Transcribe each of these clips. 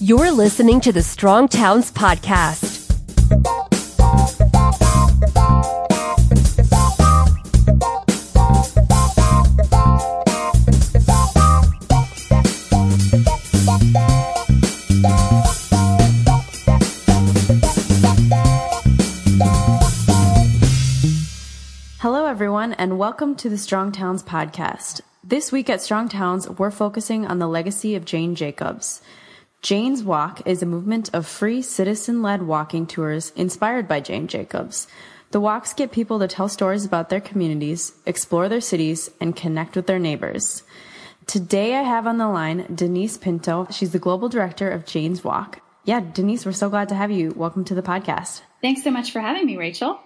You're listening to the Strong Towns podcast. Hello, everyone, and welcome to the Strong Towns podcast. This week at Strong Towns, we're focusing on the legacy of Jane Jacobs. Jane's Walk is a movement of free citizen-led walking tours inspired by Jane Jacobs. The walks get people to tell stories about their communities, explore their cities, and connect with their neighbors. Today I have on the line Denise Pinto. She's the global director of Jane's Walk. Yeah, Denise, we're so glad to have you. Welcome to the podcast. Thanks so much for having me, Rachel.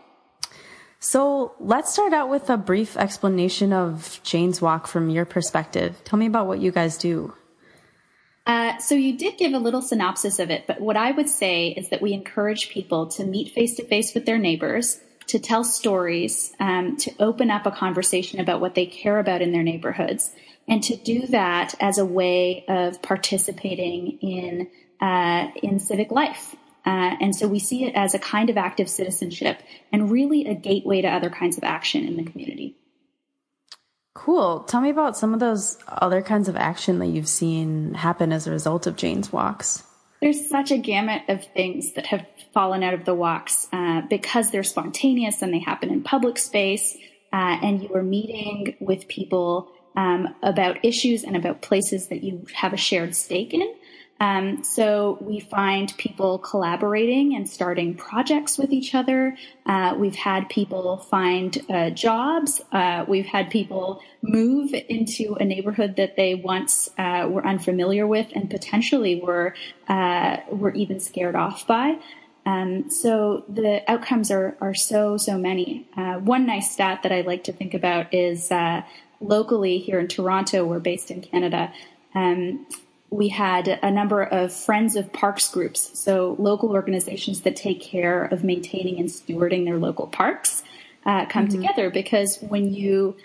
So let's start out with a brief explanation of Jane's Walk from your perspective. Tell me about what you guys do. So you did give a little synopsis of it, but what I would say is that we encourage people to meet face-to-face with their neighbors, to tell stories, to open up a conversation about what they care about in their neighborhoods, and to do that as a way of participating in civic life. And so we see it as a kind of active citizenship and really a gateway to other kinds of action in the community. Cool. Tell me about some of those other kinds of action that you've seen happen as a result of Jane's Walks. There's such a gamut of things that have fallen out of the walks because they're spontaneous and they happen in public space, and you are meeting with people about issues and about places that you have a shared stake in. So we find people collaborating and starting projects with each other. We've had people find jobs. We've had people move into a neighborhood that they once were unfamiliar with and potentially were even scared off by. So the outcomes are so many. One nice stat that I like to think about is locally here in Toronto, we're based in Canada, we had a number of Friends of Parks groups, so local organizations that take care of maintaining and stewarding their local parks come together, because when you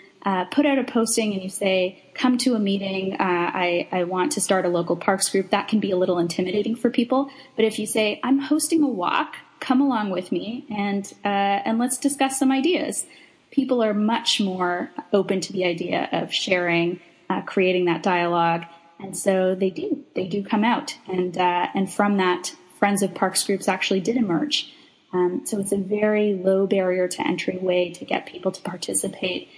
put out a posting and you say, come to a meeting, I want to start a local parks group, that can be a little intimidating for people. But if you say, I'm hosting a walk, come along with me and let's discuss some ideas, people are much more open to the idea of sharing, creating that dialogue. And so they do come out. And from that, Friends of Parks groups actually did emerge. So it's a very low barrier to entry way to get people to participate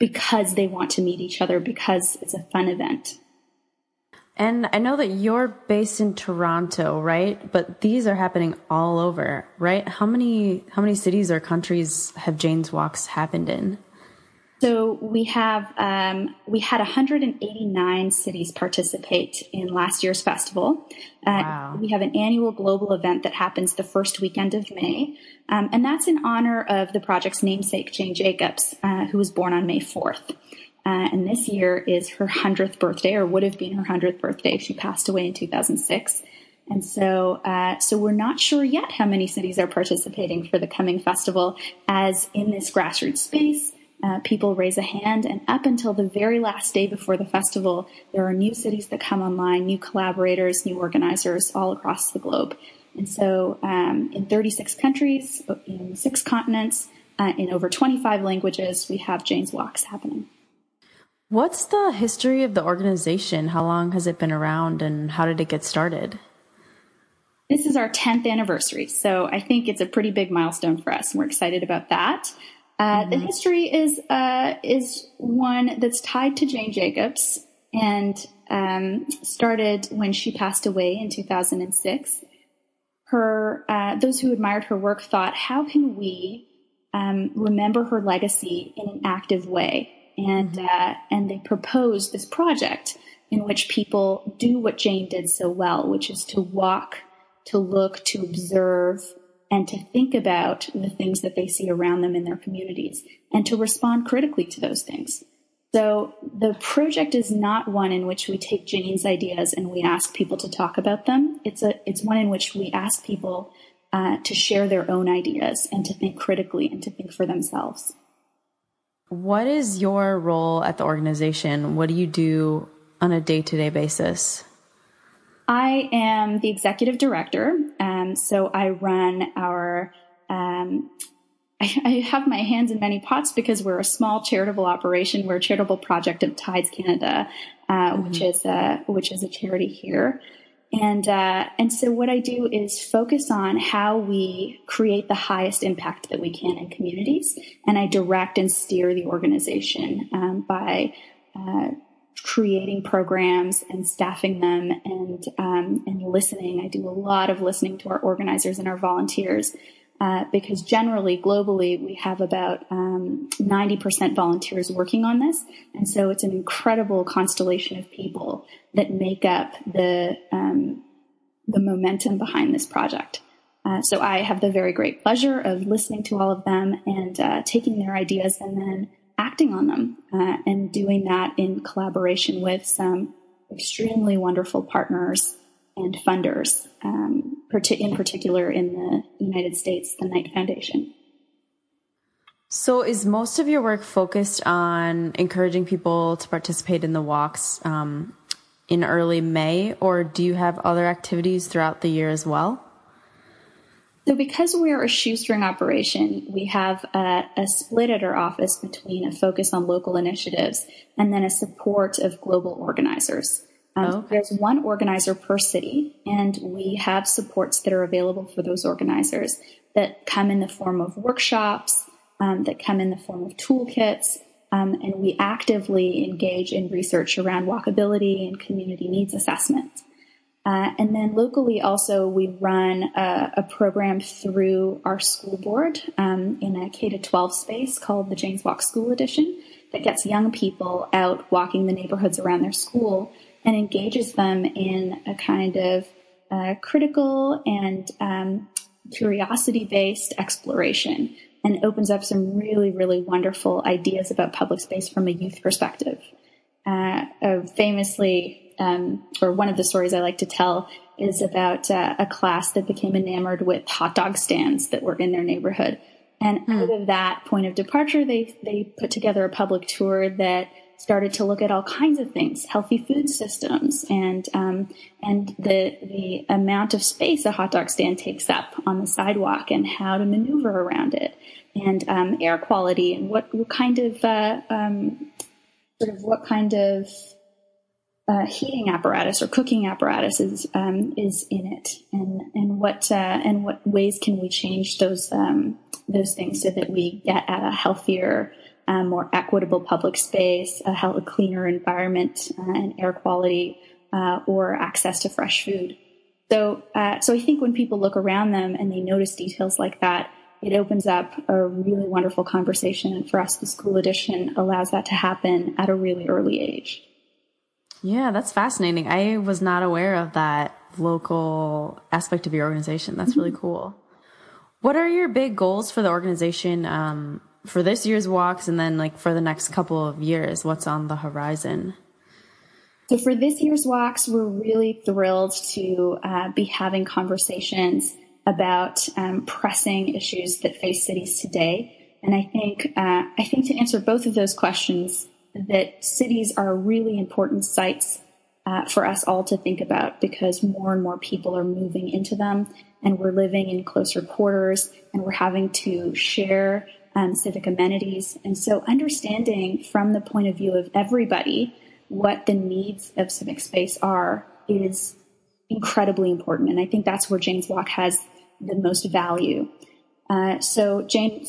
because they want to meet each other, because it's a fun event. And I know that you're based in Toronto, right? But these are happening all over, right? How many cities or countries have Jane's Walks happened in? So we had 189 cities participate in last year's festival. Wow. We have an annual global event that happens the first weekend of May. And that's in honor of the project's namesake, Jane Jacobs, who was born on May 4th. And this year is her 100th birthday, or would have been her 100th birthday if she passed away in 2006. And so, we're not sure yet how many cities are participating for the coming festival, as in this grassroots space. People raise a hand, and up until the very last day before the festival, there are new cities that come online, new collaborators, new organizers all across the globe. And so in 36 countries, in 6 continents, in over 25 languages, we have Jane's Walks happening. What's the history of the organization? How long has it been around, and how did it get started? This is our 10th anniversary, so I think it's a pretty big milestone for us, and we're excited about that. The history is one that's tied to Jane Jacobs, and started when she passed away in 2006. Those who admired her work thought, how can we remember her legacy in an active way? And they proposed this project in which people do what Jane did so well, which is to walk, to look, to observe, and to think about the things that they see around them in their communities, and to respond critically to those things. So the project is not one in which we take Jane's ideas and we ask people to talk about them. It's one in which we ask people to share their own ideas and to think critically and to think for themselves. What is your role at the organization? What do you do on a day-to-day basis? I am the executive director, so I run our I have my hands in many pots because we're a small charitable operation. We're a charitable project of Tides Canada, which is a charity here. And so what I do is focus on how we create the highest impact that we can in communities. And I direct and steer the organization by creating programs and staffing them and listening. I do a lot of listening to our organizers and our volunteers. Because generally, globally, we have about 90% volunteers working on this. And so it's an incredible constellation of people that make up the momentum behind this project. So I have the very great pleasure of listening to all of them and taking their ideas and then acting on them and doing that in collaboration with some extremely wonderful partners and funders, in particular in the United States, the Knight Foundation. So is most of your work focused on encouraging people to participate in the walks in early May, or do you have other activities throughout the year as well? So because we're a shoestring operation, we have a split at our office between a focus on local initiatives and then a support of global organizers. There's one organizer per city, and we have supports that are available for those organizers that come in the form of workshops, that come in the form of toolkits, and we actively engage in research around walkability and community needs assessment. And then locally also we run a program through our school board in a K-12 space called the Jane's Walk School Edition that gets young people out walking the neighborhoods around their school and engages them in a kind of critical and curiosity-based exploration, and opens up some really, really wonderful ideas about public space from a youth perspective. Famously, or one of the stories I like to tell is about a class that became enamored with hot dog stands that were in their neighborhood. And out of that point of departure, they put together a public tour that started to look at all kinds of things, healthy food systems, and the amount of space a hot dog stand takes up on the sidewalk and how to maneuver around it, and air quality and what kind of heating apparatus or cooking apparatus is in it, and what ways can we change those things so that we get at a healthier, more equitable public space, a cleaner environment and air quality, or access to fresh food. So I think when people look around them and they notice details like that, it opens up a really wonderful conversation. And for us, the School Edition allows that to happen at a really early age. Yeah, that's fascinating. I was not aware of that local aspect of your organization. That's really cool. What are your big goals for the organization, for this year's walks, and then for the next couple of years? What's on the horizon? So for this year's walks, we're really thrilled to be having conversations about pressing issues that face cities today. And I think to answer both of those questions, that cities are really important sites for us all to think about, because more and more people are moving into them, and we're living in closer quarters, and we're having to share civic amenities. And so understanding from the point of view of everybody what the needs of civic space are is incredibly important. And I think that's where Jane's Walk has the most value. So Jane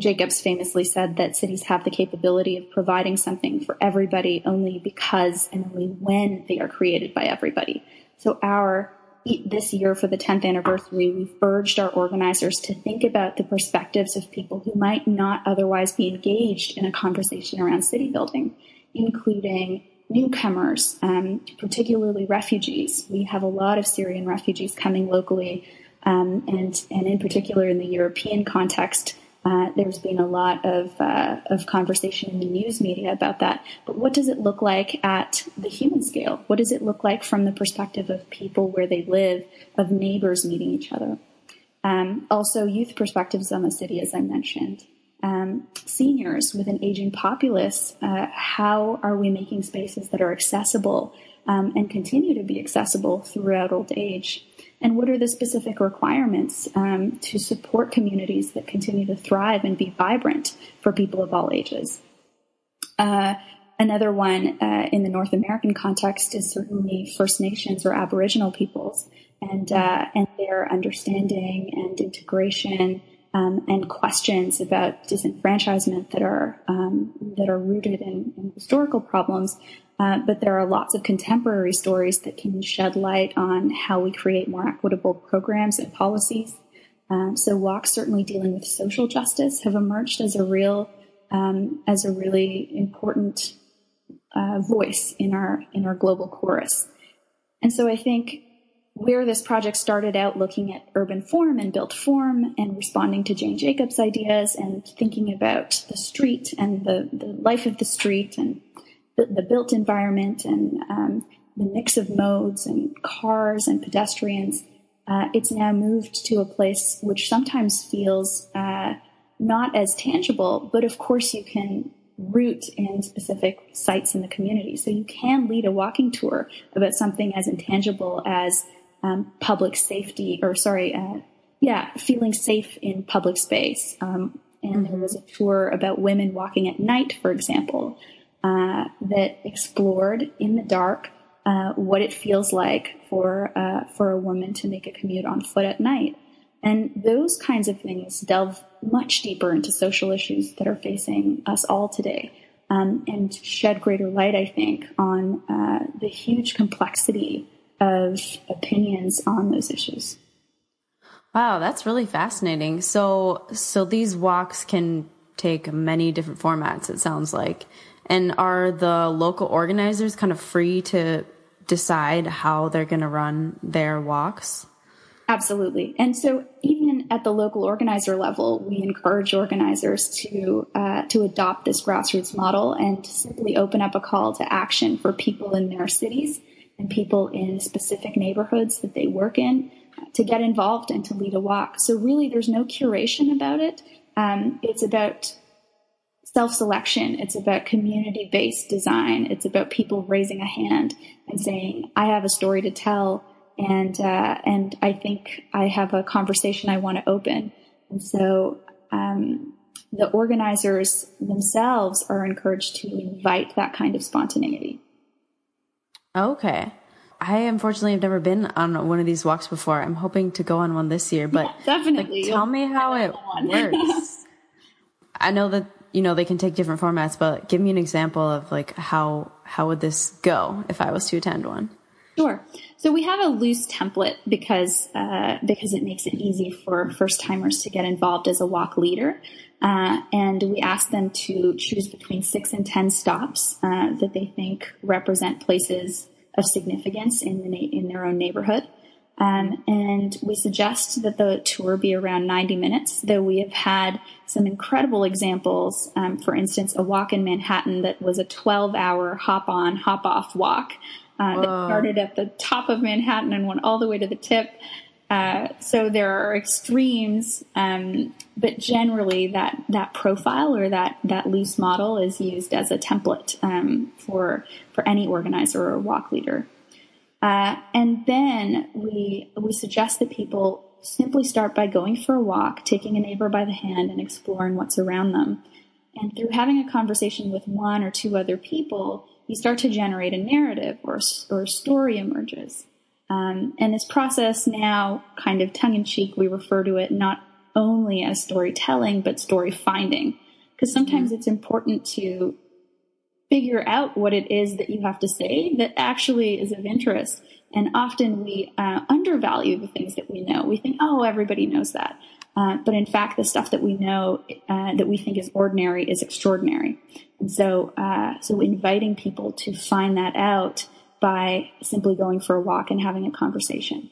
Jacobs famously said that cities have the capability of providing something for everybody only because and only when they are created by everybody. So this year, for the 10th anniversary, we've urged our organizers to think about the perspectives of people who might not otherwise be engaged in a conversation around city building, including newcomers, particularly refugees. We have a lot of Syrian refugees coming locally, and in particular in the European context, there's been a lot of conversation in the news media about that. But what does it look like at the human scale? What does it look like from the perspective of people where they live, of neighbors meeting each other? Also, youth perspectives on the city, as I mentioned. seniors with an aging populace, how are we making spaces that are accessible and continue to be accessible throughout old age? And what are the specific requirements to support communities that continue to thrive and be vibrant for people of all ages? Another one in the North American context is certainly First Nations or Aboriginal peoples and their understanding and integration and questions about disenfranchisement that are rooted in historical problems. But there are lots of contemporary stories that can shed light on how we create more equitable programs and policies. So walks certainly dealing with social justice have emerged as a real as a really important voice in our global chorus. And so I think where this project started out looking at urban form and built form and responding to Jane Jacobs' ideas and thinking about the street and the life of the street and the built environment and the mix of modes and cars and pedestrians, it's now moved to a place which sometimes feels not as tangible, but of course you can root in specific sites in the community. So you can lead a walking tour about something as intangible as public safety, or feeling safe in public space. And there was a tour about women walking at night, for example, that explored in the dark what it feels like for a woman to make a commute on foot at night. And those kinds of things delve much deeper into social issues that are facing us all today, and shed greater light, I think, on the huge complexity of opinions on those issues. Wow, that's really fascinating. So these walks can take many different formats, it sounds like. And are the local organizers kind of free to decide how they're going to run their walks? Absolutely. And so even at the local organizer level, we encourage organizers to adopt this grassroots model and simply open up a call to action for people in their cities and people in specific neighborhoods that they work in to get involved and to lead a walk. So really, there's no curation about it. It's about self-selection. It's about community-based design. It's about people raising a hand and saying, I have a story to tell. And I think I have a conversation I want to open. And so, the organizers themselves are encouraged to invite that kind of spontaneity. Okay. I unfortunately have never been on one of these walks before. I'm hoping to go on one this year, but yeah, definitely tell me how it works. I know that, you know, they can take different formats, but give me an example of like, how would this go if I was to attend one? Sure. So we have a loose template because it makes it easy for first-timers to get involved as a walk leader. And we ask them to choose between 6 and 10 stops that they think represent places of significance in their own neighborhood. And we suggest that the tour be around 90 minutes, though we have had some incredible examples. For instance, a walk in Manhattan that was a 12-hour hop-on, hop-off walk. That started at the top of Manhattan and went all the way to the tip. So there are extremes, but generally that profile or that loose model is used as a template for any organizer or walk leader. And then we suggest that people simply start by going for a walk, taking a neighbor by the hand and exploring what's around them. And through having a conversation with 1 or 2 other people, you start to generate a narrative or a story emerges. And this process now, kind of tongue-in-cheek, we refer to it not only as storytelling, but story finding. Because sometimes it's important to figure out what it is that you have to say that actually is of interest. And often we undervalue the things that we know. We think, oh, everybody knows that. But in fact, the stuff that we know that we think is ordinary is extraordinary. And so so inviting people to find that out by simply going for a walk and having a conversation.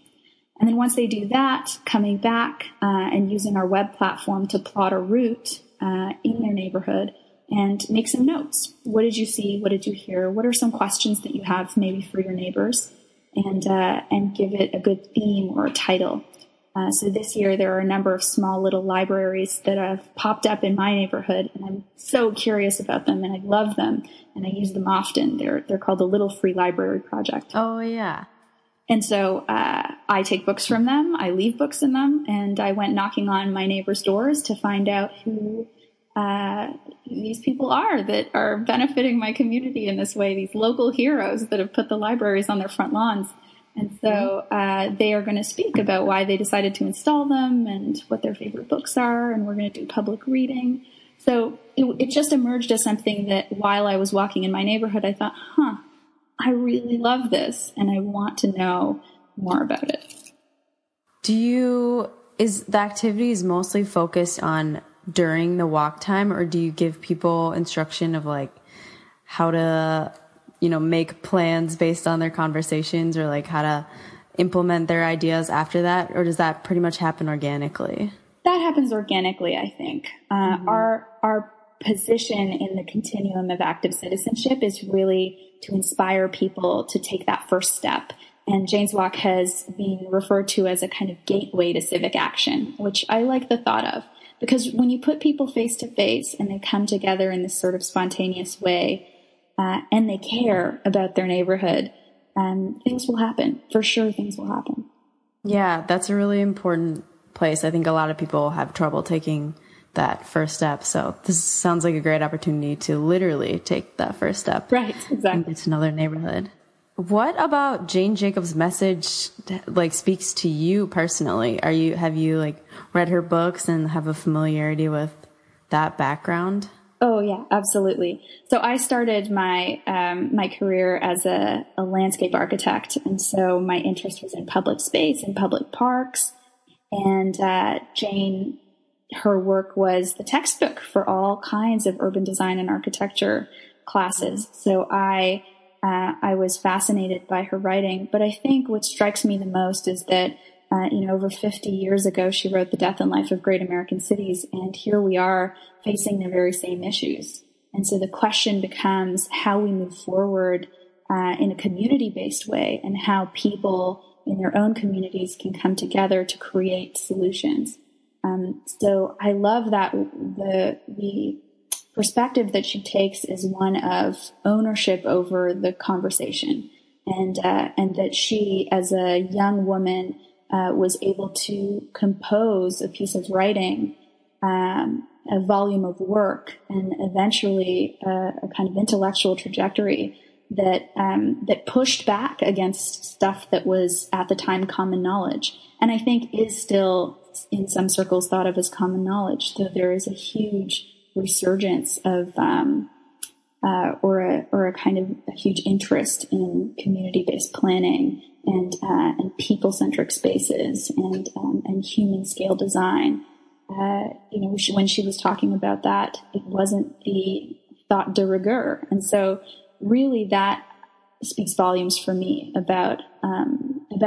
And then once they do that, coming back and using our web platform to plot a route in their neighborhood and make some notes. What did you see? What did you hear? What are some questions that you have maybe for your neighbors? And give it a good theme or a title. So this year, there are a number of small little libraries that have popped up in my neighborhood, and I'm so curious about them, and I love them, and I use them often. They're called the Little Free Library Project. Oh, yeah. And so I take books from them, I leave books in them, and I went knocking on my neighbors' doors to find out who these people are that are benefiting my community in this way, these local heroes that have put the libraries on their front lawns. And so they are going to speak about why they decided to install them and what their favorite books are, and we're going to do public reading. So it just emerged as something that while I was walking in my neighborhood, I thought, I really love this, and I want to know more about it. Is the activities mostly focused on during the walk time, or do you give people instruction of like how to, make plans based on their conversations, or like how to implement their ideas after that? Or does that pretty much happen organically? That happens organically, I think. Our position in the continuum of active citizenship is really to inspire people to take that first step. And Jane's Walk has been referred to as a kind of gateway to civic action, which I like the thought of, because when you put people face to face and they come together in this sort of spontaneous way, and they care about their neighborhood, things will happen. For sure, things will happen. Yeah, that's a really important place. I think a lot of people have trouble taking that first step. So this sounds like a great opportunity to literally take that first step. Right, exactly. And get to know their neighborhood. What about Jane Jacobs' message speaks to you personally? Have you read her books and have a familiarity with that background? Oh yeah, absolutely. So I started my my career as a landscape architect, and so my interest was in public space and public parks. And Jane, her work was the textbook for all kinds of urban design and architecture classes. So I was fascinated by her writing. But I think what strikes me the most is that over 50 years ago, she wrote The Death and Life of Great American Cities, and here we are facing the very same issues. And so the question becomes how we move forward in a community-based way, and how people in their own communities can come together to create solutions. So I love that the perspective that she takes is one of ownership over the conversation, and that she, as a young woman, was able to compose a piece of writing, a volume of work, and eventually a kind of intellectual trajectory that that pushed back against stuff that was at the time common knowledge, and I think is still in some circles thought of as common knowledge. So there is a huge resurgence of or a kind of a huge interest in community-based planning and people-centric spaces and human-scale design. When she was talking about that, it wasn't the thought de rigueur. And so really that speaks volumes for me about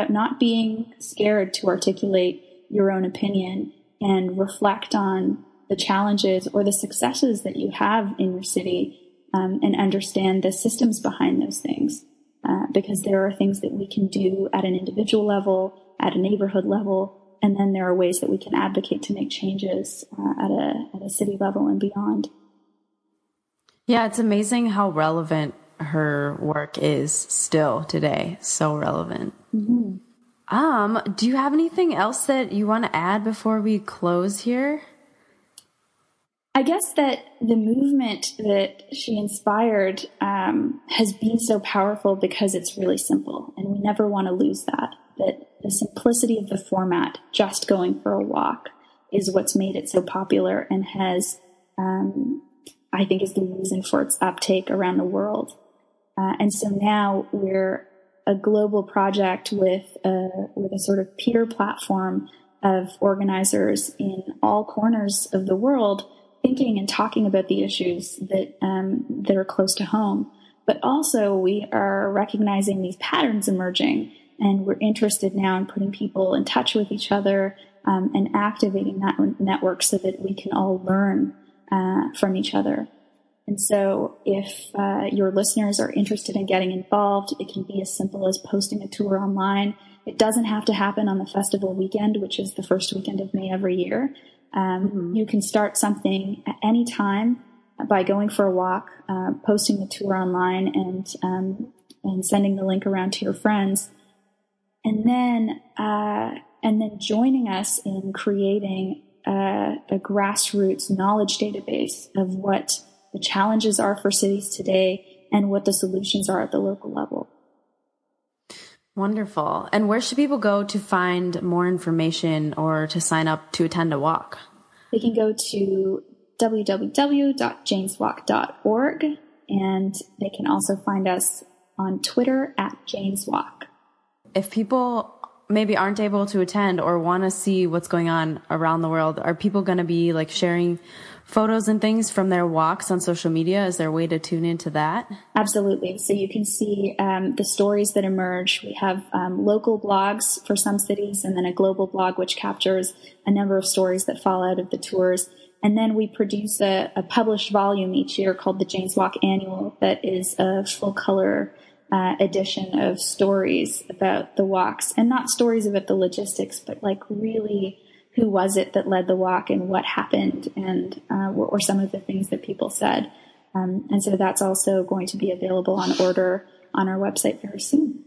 not being scared to articulate your own opinion and reflect on the challenges or the successes that you have in your city, and understand the systems behind those things. Because there are things that we can do at an individual level, at a neighborhood level, and then there are ways that we can advocate to make changes at a city level and beyond. Yeah, it's amazing how relevant her work is still today. So relevant. Mm-hmm. Do you have anything else that you want to add before we close here? I guess that the movement that she inspired has been so powerful because it's really simple, and we never want to lose that. That the simplicity of the format, just going for a walk, is what's made it so popular and has, I think, is the reason for its uptake around the world. And so now we're a global project with a sort of peer platform of organizers in all corners of the world, thinking and talking about the issues that are close to home. But also we are recognizing these patterns emerging, and we're interested now in putting people in touch with each other, and activating that network so that we can all learn from each other. And so if your listeners are interested in getting involved, it can be as simple as posting a tour online. It doesn't have to happen on the festival weekend, which is the first weekend of May every year. You can start something at any time by going for a walk, posting the tour online, and sending the link around to your friends. And then joining us in creating a grassroots knowledge database of what the challenges are for cities today and what the solutions are at the local level. Wonderful. And where should people go to find more information or to sign up to attend a walk? They can go to www.janeswalk.org, and they can also find us on Twitter @JanesWalk. If people maybe aren't able to attend or want to see what's going on around the world, are people going to be like sharing photos and things from their walks on social media? Is there a way to tune into that? Absolutely. So you can see the stories that emerge. We have local blogs for some cities, and then a global blog, which captures a number of stories that fall out of the tours. And then we produce a published volume each year called the Jane's Walk Annual that is a full-color edition of stories about the walks, and not stories about the logistics, but like really who was it that led the walk and what happened, and what were some of the things that people said. And so that's also going to be available on order on our website very soon.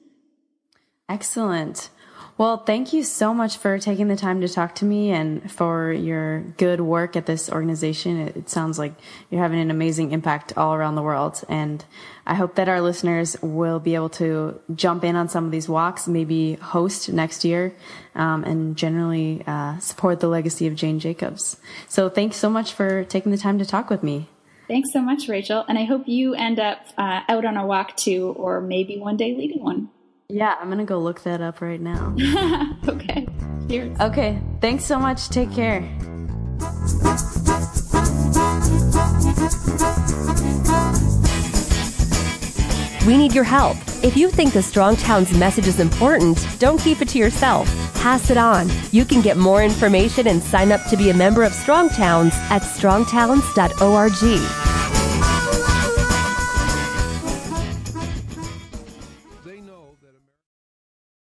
Excellent. Well, thank you so much for taking the time to talk to me and for your good work at this organization. It sounds like you're having an amazing impact all around the world. And I hope that our listeners will be able to jump in on some of these walks, maybe host next year, and generally support the legacy of Jane Jacobs. So thanks so much for taking the time to talk with me. Thanks so much, Rachel. And I hope you end up out on a walk too, or maybe one day leading one. Yeah, I'm going to go look that up right now. Okay. Cheers. Okay. Thanks so much. Take care. We need your help. If you think the Strong Towns message is important, don't keep it to yourself. Pass it on. You can get more information and sign up to be a member of Strong Towns at strongtowns.org.